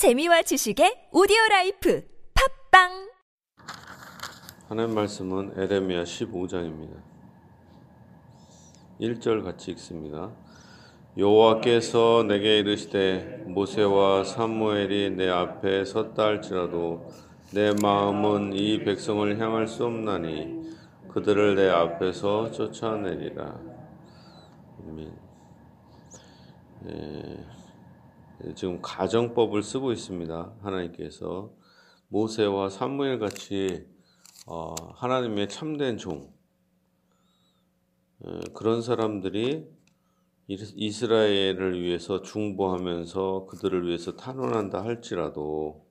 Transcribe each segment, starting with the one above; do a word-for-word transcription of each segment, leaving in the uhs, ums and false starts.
재미와 지식의 오디오라이프 팝빵! 하나님 말씀은 에레미야 십오 장입니다. 일 절 같이 읽습니다. 여호와께서 내게 이르시되 모세와 사무엘이 내 앞에 섰다 할지라도 내 마음은 이 백성을 향할 수 없나니 그들을 내 앞에서 쫓아내리라. 아멘. 예, 지금 가정법을 쓰고 있습니다. 하나님께서 모세와 사무엘 같이 어, 하나님의 참된 종, 예, 그런 사람들이 이스라엘을 위해서 중보하면서 그들을 위해서 탄원한다 할지라도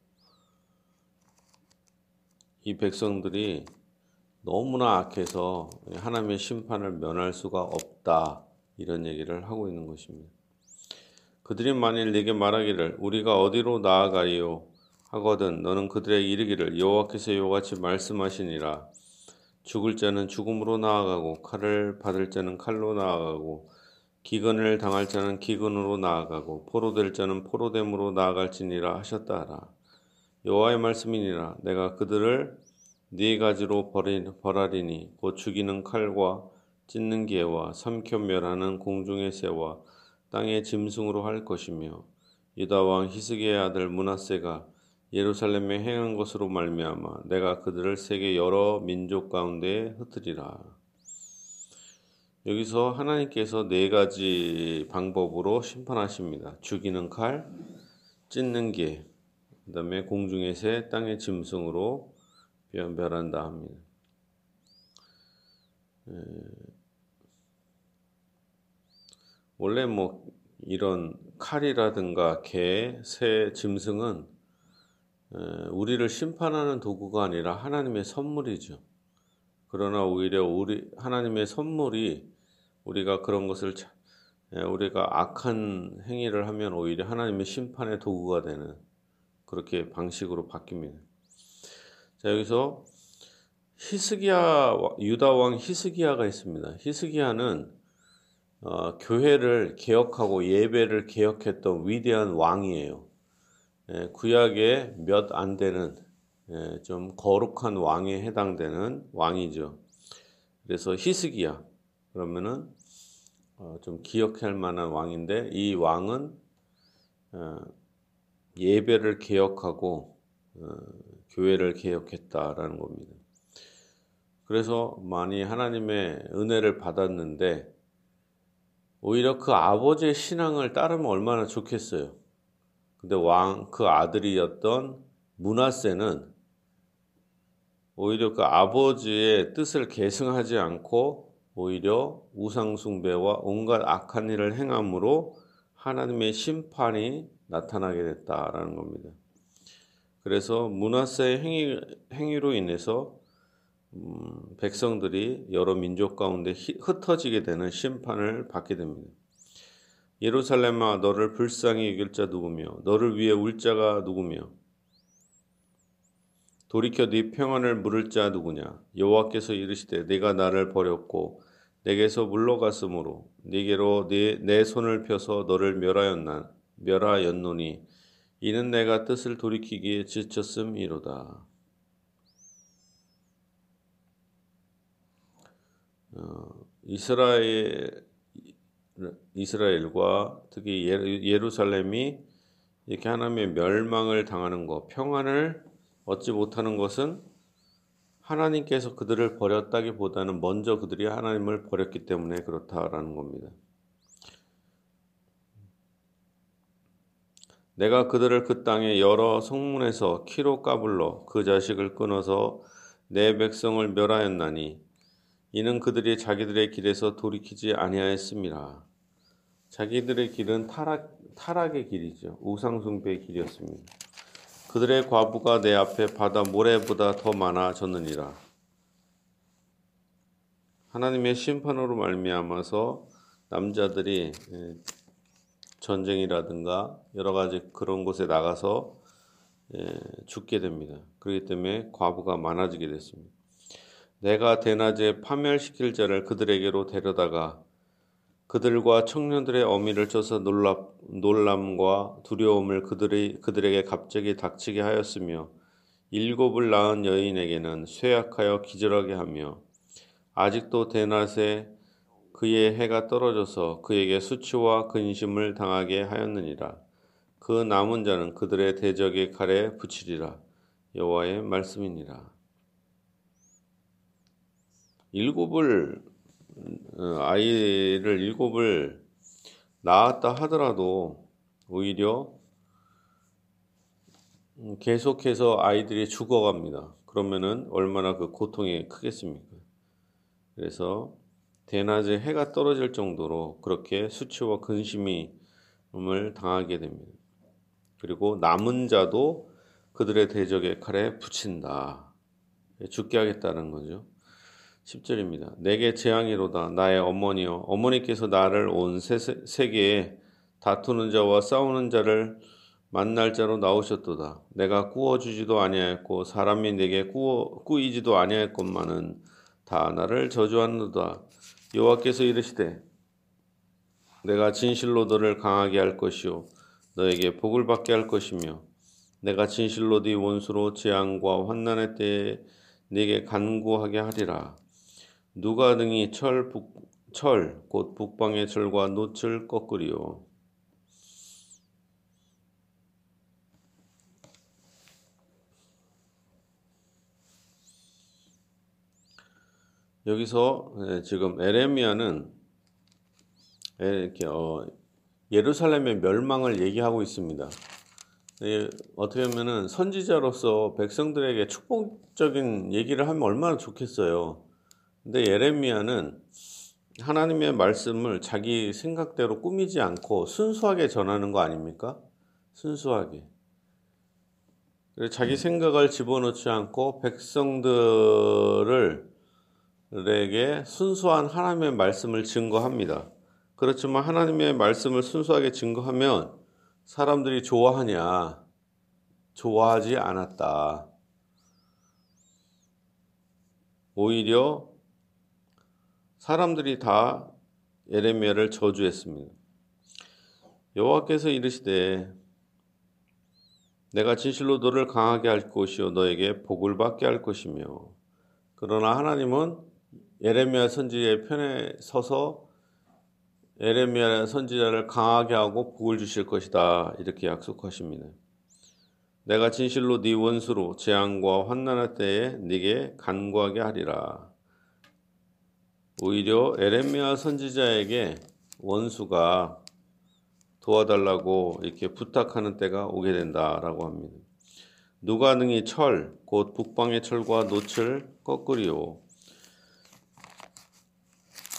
이 백성들이 너무나 악해서 하나님의 심판을 면할 수가 없다, 이런 얘기를 하고 있는 것입니다. 그들이 만일 네게 말하기를 우리가 어디로 나아가리요 하거든 너는 그들에게 이르기를 여호와께서 이같이 말씀하시니라. 죽을 자는 죽음으로 나아가고 칼을 받을 자는 칼로 나아가고 기근을 당할 자는 기근으로 나아가고 포로될 자는 포로됨으로 나아갈지니라 하셨다 하라. 여호와의 말씀이니라. 내가 그들을 네 가지로 벌하리니 곧 죽이는 칼과 찢는 개와 삼켜 멸하는 공중의 새와 땅의 짐승으로 할 것이며 유다 왕 히스기야의 아들 므낫세가 예루살렘에 행한 것으로 말미암아 내가 그들을 세계 여러 민족 가운데 흩으리라. 여기서 하나님께서 네 가지 방법으로 심판하십니다. 죽이는 칼, 찢는 개, 그 다음에 공중의 새, 땅의 짐승으로 변별한다 합니다. 에... 원래 뭐 이런 칼이라든가 개, 새, 짐승은 에... 우리를 심판하는 도구가 아니라 하나님의 선물이죠. 그러나 오히려 우리 하나님의 선물이 우리가 그런 것을 자, 에... 우리가 악한 행위를 하면 오히려 하나님의 심판의 도구가 되는 그렇게 방식으로 바뀝니다. 자, 여기서 히스기야, 유다 왕 히스기야가 있습니다. 히스기야는 어, 교회를 개혁하고 예배를 개혁했던 위대한 왕이에요. 예, 구약에 몇 안 되는 예, 좀 거룩한 왕에 해당되는 왕이죠. 그래서 히스기야 그러면은 어, 좀 기억할 만한 왕인데 이 왕은 어, 예배를 개혁하고 어, 교회를 개혁했다라는 겁니다. 그래서 많이 하나님의 은혜를 받았는데 오히려 그 아버지의 신앙을 따르면 얼마나 좋겠어요. 근데 왕, 그 아들이었던 므낫세는 오히려 그 아버지의 뜻을 계승하지 않고 오히려 우상숭배와 온갖 악한 일을 행함으로 하나님의 심판이 나타나게 됐다라는 겁니다. 그래서 므낫세의 행위, 행위로 인해서 음, 백성들이 여러 민족 가운데 흩어지게 되는 심판을 받게 됩니다. 예루살렘아 너를 불쌍히 여길 자 누구며 너를 위해 울 자가 누구며 돌이켜 네 평안을 물을 자 누구냐. 여호와께서 이르시되 내가 나를 버렸고 내게서 물러갔으므로 네게로 네, 내 손을 펴서 너를 멸하였나 멸하였노니 이는 내가 뜻을 돌이키기에 지쳤음이로다. 어, 이스라엘, 이스라엘과 특히 예루살렘이 이렇게 하나님의 멸망을 당하는 것, 평안을 얻지 못하는 것은 하나님께서 그들을 버렸다기보다는 먼저 그들이 하나님을 버렸기 때문에 그렇다라는 겁니다. 내가 그들을 그 땅의 여러 성문에서 키로 까불러 그 자식을 끊어서 내 백성을 멸하였나니 이는 그들이 자기들의 길에서 돌이키지 아니하였음이라. 자기들의 길은 타락, 타락의 길이죠. 우상숭배의 길이었습니다. 그들의 과부가 내 앞에 바다 모래보다 더 많아졌느니라. 하나님의 심판으로 말미암아서 남자들이 전쟁이라든가 여러 가지 그런 곳에 나가서 죽게 됩니다. 그렇기 때문에 과부가 많아지게 됐습니다. 내가 대낮에 파멸시킬 자를 그들에게로 데려다가 그들과 청년들의 어미를 쪄서 놀람과 두려움을 그들의, 그들에게 갑자기 닥치게 하였으며 일곱을 낳은 여인에게는 쇠약하여 기절하게 하며 아직도 대낮에 그의 해가 떨어져서 그에게 수치와 근심을 당하게 하였느니라. 그 남은 자는 그들의 대적의 칼에 붙이리라. 여호와의 말씀이니라. 일곱을 아이를 일곱을 낳았다 하더라도 오히려 계속해서 아이들이 죽어갑니다. 그러면은 얼마나 그 고통이 크겠습니까? 그래서 대낮에 해가 떨어질 정도로 그렇게 수치와 근심을 당하게 됩니다. 그리고 남은 자도 그들의 대적의 칼에 붙인다. 죽게 하겠다는 거죠. 십 절입니다. 내게 재앙이로다 나의 어머니여 어머니께서 나를 온 세계에 다투는 자와 싸우는 자를 만날 자로 나오셨도다. 내가 꾸어주지도 아니하였고 사람이 내게 꾸어, 꾸이지도 아니하였건만은 다 나를 저주하는도다. 여호와께서 이르시되 내가 진실로 너를 강하게 할 것이요 너에게 복을 받게 할 것이며 내가 진실로 네 원수로 재앙과 환난의 때에 네게 간구하게 하리라. 누가 능히 철, 북, 철, 곧 북방의 철과 놋을 꺾으리요. 여기서 지금 에레미야는 이렇게 어, 예루살렘의 멸망을 얘기하고 있습니다. 어떻게 보면은 선지자로서 백성들에게 축복적인 얘기를 하면 얼마나 좋겠어요. 근데 예레미야는 하나님의 말씀을 자기 생각대로 꾸미지 않고 순수하게 전하는 거 아닙니까? 순수하게. 자기 생각을 집어넣지 않고 백성들에게 순수한 하나님의 말씀을 증거합니다. 그렇지만 하나님의 말씀을 순수하게 증거하면 사람들이 좋아하냐? 좋아하지 않았다. 오히려 사람들이 다 에레미야를 저주했습니다. 여호와께서 이르시되 내가 진실로 너를 강하게 할 것이요 너에게 복을 받게 할 것이며 그러나 하나님은 에레미야 선지자의 편에 서서 에레미야 선지자를 강하게 하고 복을 주실 것이다. 이렇게 약속하십니다. 내가 진실로 네 원수로 재앙과 환난의 때에 네게 간구하게 하리라. 오히려 에레미야 선지자에게 원수가 도와달라고 이렇게 부탁하는 때가 오게 된다라고 합니다. 누가 능히 철, 곧 북방의 철과 놋을 꺾으리요.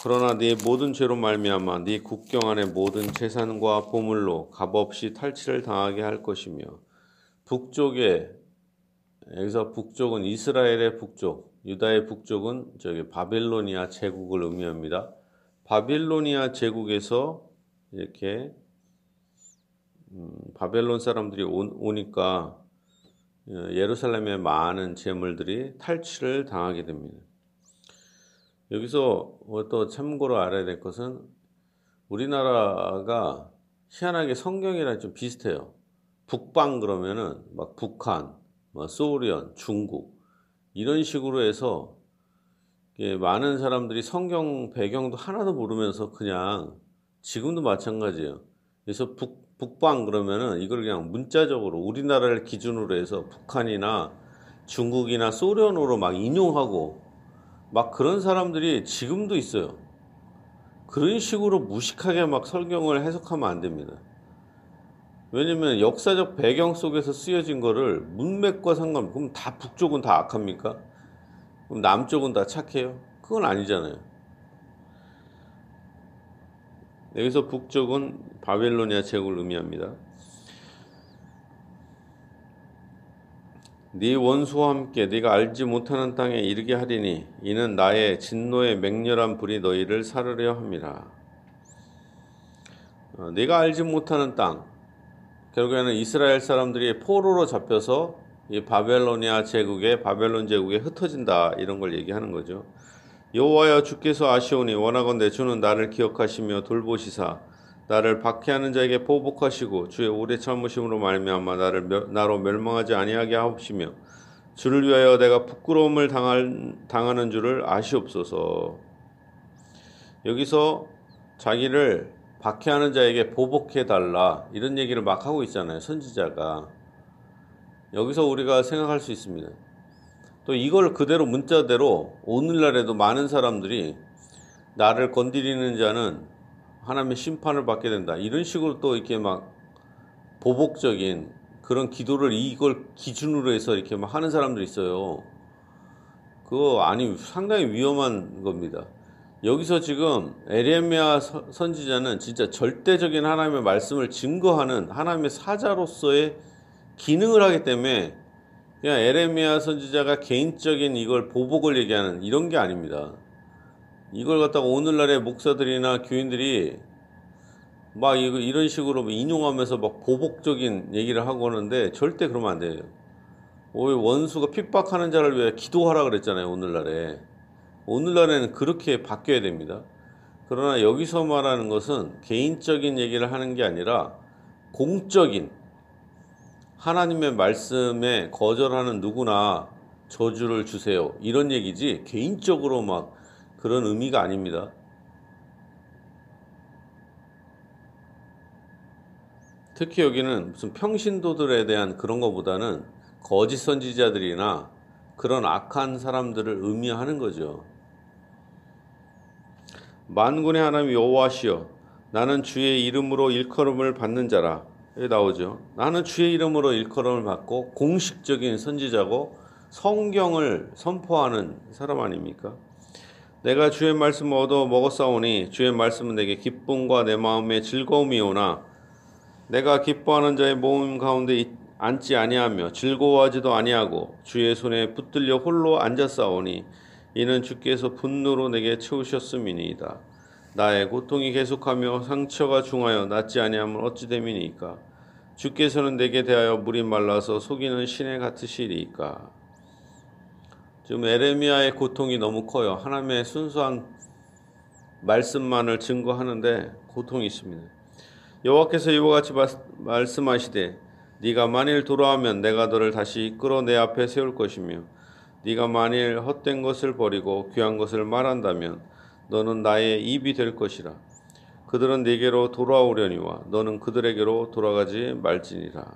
그러나 네 모든 죄로 말미암아 네 국경 안에 모든 재산과 보물로 값없이 탈취를 당하게 할 것이며 북쪽에 여기서 북쪽은 이스라엘의 북쪽, 유다의 북쪽은 저기 바벨로니아 제국을 의미합니다. 바벨로니아 제국에서 이렇게 음, 바벨론 사람들이 오, 오니까 예루살렘의 많은 재물들이 탈취를 당하게 됩니다. 여기서 또 참고로 알아야 될 것은 우리나라가 희한하게 성경이랑 좀 비슷해요. 북방 그러면은 막 북한, 막 소련, 중국 이런 식으로 해서 많은 사람들이 성경 배경도 하나도 모르면서 그냥 지금도 마찬가지예요. 그래서 북, 북방 그러면은 이걸 그냥 문자적으로 우리나라를 기준으로 해서 북한이나 중국이나 소련으로 막 인용하고 막 그런 사람들이 지금도 있어요. 그런 식으로 무식하게 막 설경을 해석하면 안 됩니다. 왜냐면 역사적 배경 속에서 쓰여진 거를 문맥과 상관없고 그럼 다 북쪽은 다 악합니까? 그럼 남쪽은 다 착해요? 그건 아니잖아요. 여기서 북쪽은 바벨로니아 제국을 의미합니다. 네 원수와 함께 네가 알지 못하는 땅에 이르게 하리니 이는 나의 진노의 맹렬한 불이 너희를 사르려 함이라. 어, 네가 알지 못하는 땅 결국에는 이스라엘 사람들이 포로로 잡혀서 이 바벨로니아 제국의 바벨론 제국에 흩어진다 이런 걸 얘기하는 거죠. 여호와여 주께서 아시오니 원하건대 주는 나를 기억하시며 돌보시사 나를 박해하는 자에게 보복하시고 주의 오래 참으심으로 말미암아 나를 멸, 나로 멸망하지 아니하게 하옵시며 주를 위하여 내가 부끄러움을 당할, 당하는 줄을 아시옵소서. 여기서 자기를 박해하는 자에게 보복해달라 이런 얘기를 막 하고 있잖아요. 선지자가. 여기서 우리가 생각할 수 있습니다. 또 이걸 그대로 문자대로 오늘날에도 많은 사람들이 나를 건드리는 자는 하나님의 심판을 받게 된다 이런 식으로 또 이렇게 막 보복적인 그런 기도를 이걸 기준으로 해서 이렇게 막 하는 사람들이 있어요. 그거 아니 상당히 위험한 겁니다. 여기서 지금 에레미야 선지자는 진짜 절대적인 하나님의 말씀을 증거하는 하나님의 사자로서의 기능을 하기 때문에 그냥 에레미야 선지자가 개인적인 이걸 보복을 얘기하는 이런 게 아닙니다. 이걸 갖다가 오늘날의 목사들이나 교인들이 막 이런 식으로 인용하면서 막 보복적인 얘기를 하고 하는데 절대 그러면 안 돼요. 오히려 원수가 핍박하는 자를 위해 기도하라 그랬잖아요. 오늘날에. 오늘날에는 그렇게 바뀌어야 됩니다. 그러나 여기서 말하는 것은 개인적인 얘기를 하는 게 아니라 공적인 하나님의 말씀에 거절하는 누구나 저주를 주세요. 이런 얘기지 개인적으로 막 그런 의미가 아닙니다. 특히 여기는 무슨 평신도들에 대한 그런 것보다는 거짓 선지자들이나 그런 악한 사람들을 의미하는 거죠. 만군의 하나님 여호와시여 나는 주의 이름으로 일컬음을 받는 자라. 여기 나오죠. 나는 주의 이름으로 일컬음을 받고 공식적인 선지자고 성경을 선포하는 사람 아닙니까? 내가 주의 말씀을 얻어 먹었사오니 주의 말씀은 내게 기쁨과 내 마음의 즐거움이오나 내가 기뻐하는 자의 모음 가운데 앉지 아니하며 즐거워하지도 아니하고 주의 손에 붙들려 홀로 앉았사오니 이는 주께서 분노로 내게 채우셨음이니이다. 나의 고통이 계속하며 상처가 중하여 낫지 아니함을 어찌 됨이니이까. 주께서는 내게 대하여 물이 말라서 속이는 시내 같으시리이까. 지금 에레미야의 고통이 너무 커요. 하나님의 순수한 말씀만을 증거하는데 고통이 있습니다. 여호와께서 이와 같이 마, 말씀하시되 네가 만일 돌아오면 내가 너를 다시 이끌어 내 앞에 세울 것이며 네가 만일 헛된 것을 버리고 귀한 것을 말한다면 너는 나의 입이 될 것이라. 그들은 네게로 돌아오려니와 너는 그들에게로 돌아가지 말지니라.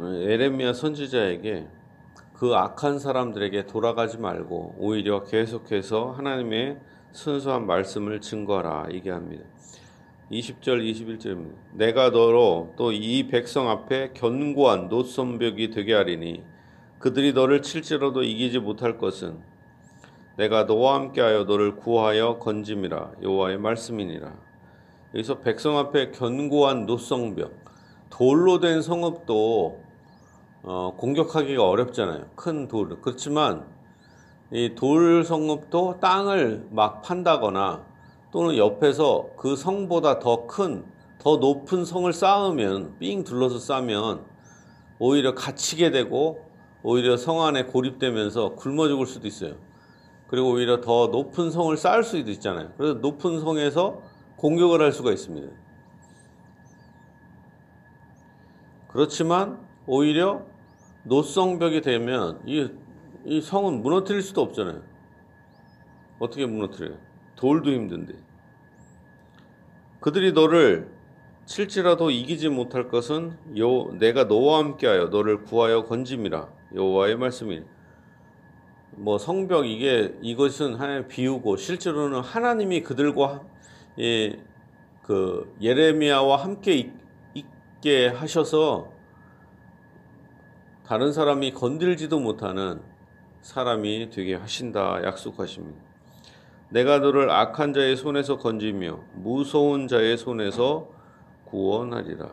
에레미야 선지자에게 그 악한 사람들에게 돌아가지 말고 오히려 계속해서 하나님의 순수한 말씀을 증거하라 얘기합니다. 이십 절 이십일 절입니다. 내가 너로 또 이 백성 앞에 견고한 놋손벽이 되게 하리니 그들이 너를 칠지라도 이기지 못할 것은 내가 너와 함께하여 너를 구하여 건짐이라 여호와의 말씀이니라. 여기서 백성 앞에 견고한 놋손벽 돌로 된 성읍도 어, 공격하기가 어렵잖아요. 큰 돌. 그렇지만 이 돌 성읍도 땅을 막 판다거나 또는 옆에서 그 성보다 더 큰, 더 높은 성을 쌓으면 삥 둘러서 쌓으면 오히려 갇히게 되고 오히려 성 안에 고립되면서 굶어 죽을 수도 있어요. 그리고 오히려 더 높은 성을 쌓을 수도 있잖아요. 그래서 높은 성에서 공격을 할 수가 있습니다. 그렇지만 오히려 노성벽이 되면 이, 이 성은 무너뜨릴 수도 없잖아요. 어떻게 무너뜨려요? 돌도 힘든데. 그들이 너를 칠지라도 이기지 못할 것은 여, 내가 너와 함께하여 너를 구하여 건짐이라 여호와의 말씀이니. 뭐 성벽 이게 이것은 하나님 비우고 실제로는 하나님이 그들과 예, 그 예레미야와 함께 있, 있게 하셔서. 다른 사람이 건들지도 못하는 사람이 되게 하신다 약속하십니다. 내가 너를 악한 자의 손에서 건지며 무서운 자의 손에서 구원하리라.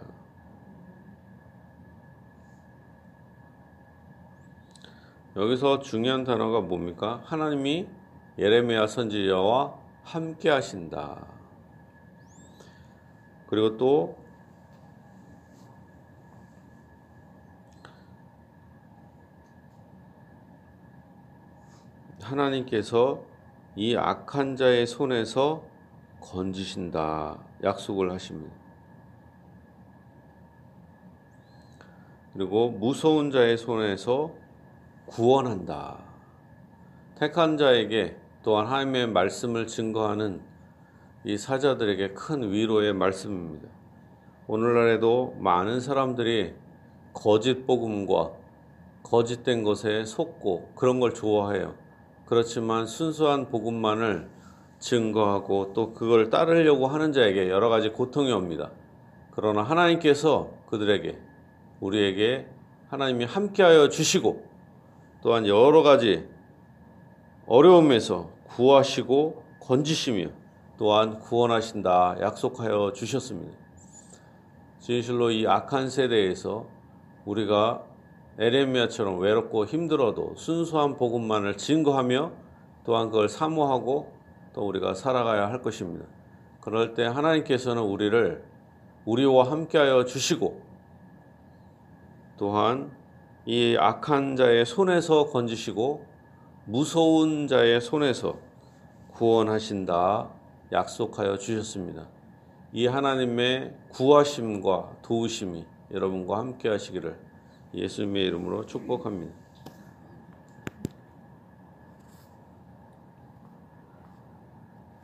여기서 중요한 단어가 뭡니까? 하나님이 예레미야 선지자와 함께 하신다. 그리고 또 하나님께서 이 악한 자의 손에서 건지신다 약속을 하십니다. 그리고 무서운 자의 손에서 구원한다. 택한 자에게 또한 하나님의 말씀을 증거하는 이 사자들에게 큰 위로의 말씀입니다. 오늘날에도 많은 사람들이 거짓 복음과 거짓된 것에 속고 그런 걸 좋아해요. 그렇지만 순수한 복음만을 증거하고 또 그걸 따르려고 하는 자에게 여러 가지 고통이 옵니다. 그러나 하나님께서 그들에게, 우리에게 하나님이 함께하여 주시고 또한 여러 가지 어려움에서 구하시고 건지시며 또한 구원하신다 약속하여 주셨습니다. 진실로 이 악한 세대에서 우리가 에레미야처럼 외롭고 힘들어도 순수한 복음만을 증거하며 또한 그걸 사모하고 또 우리가 살아가야 할 것입니다. 그럴 때 하나님께서는 우리를 우리와 함께하여 주시고 또한 이 악한 자의 손에서 건지시고 무서운 자의 손에서 구원하신다 약속하여 주셨습니다. 이 하나님의 구하심과 도우심이 여러분과 함께 하시기를 예수님의 이름으로 축복합니다.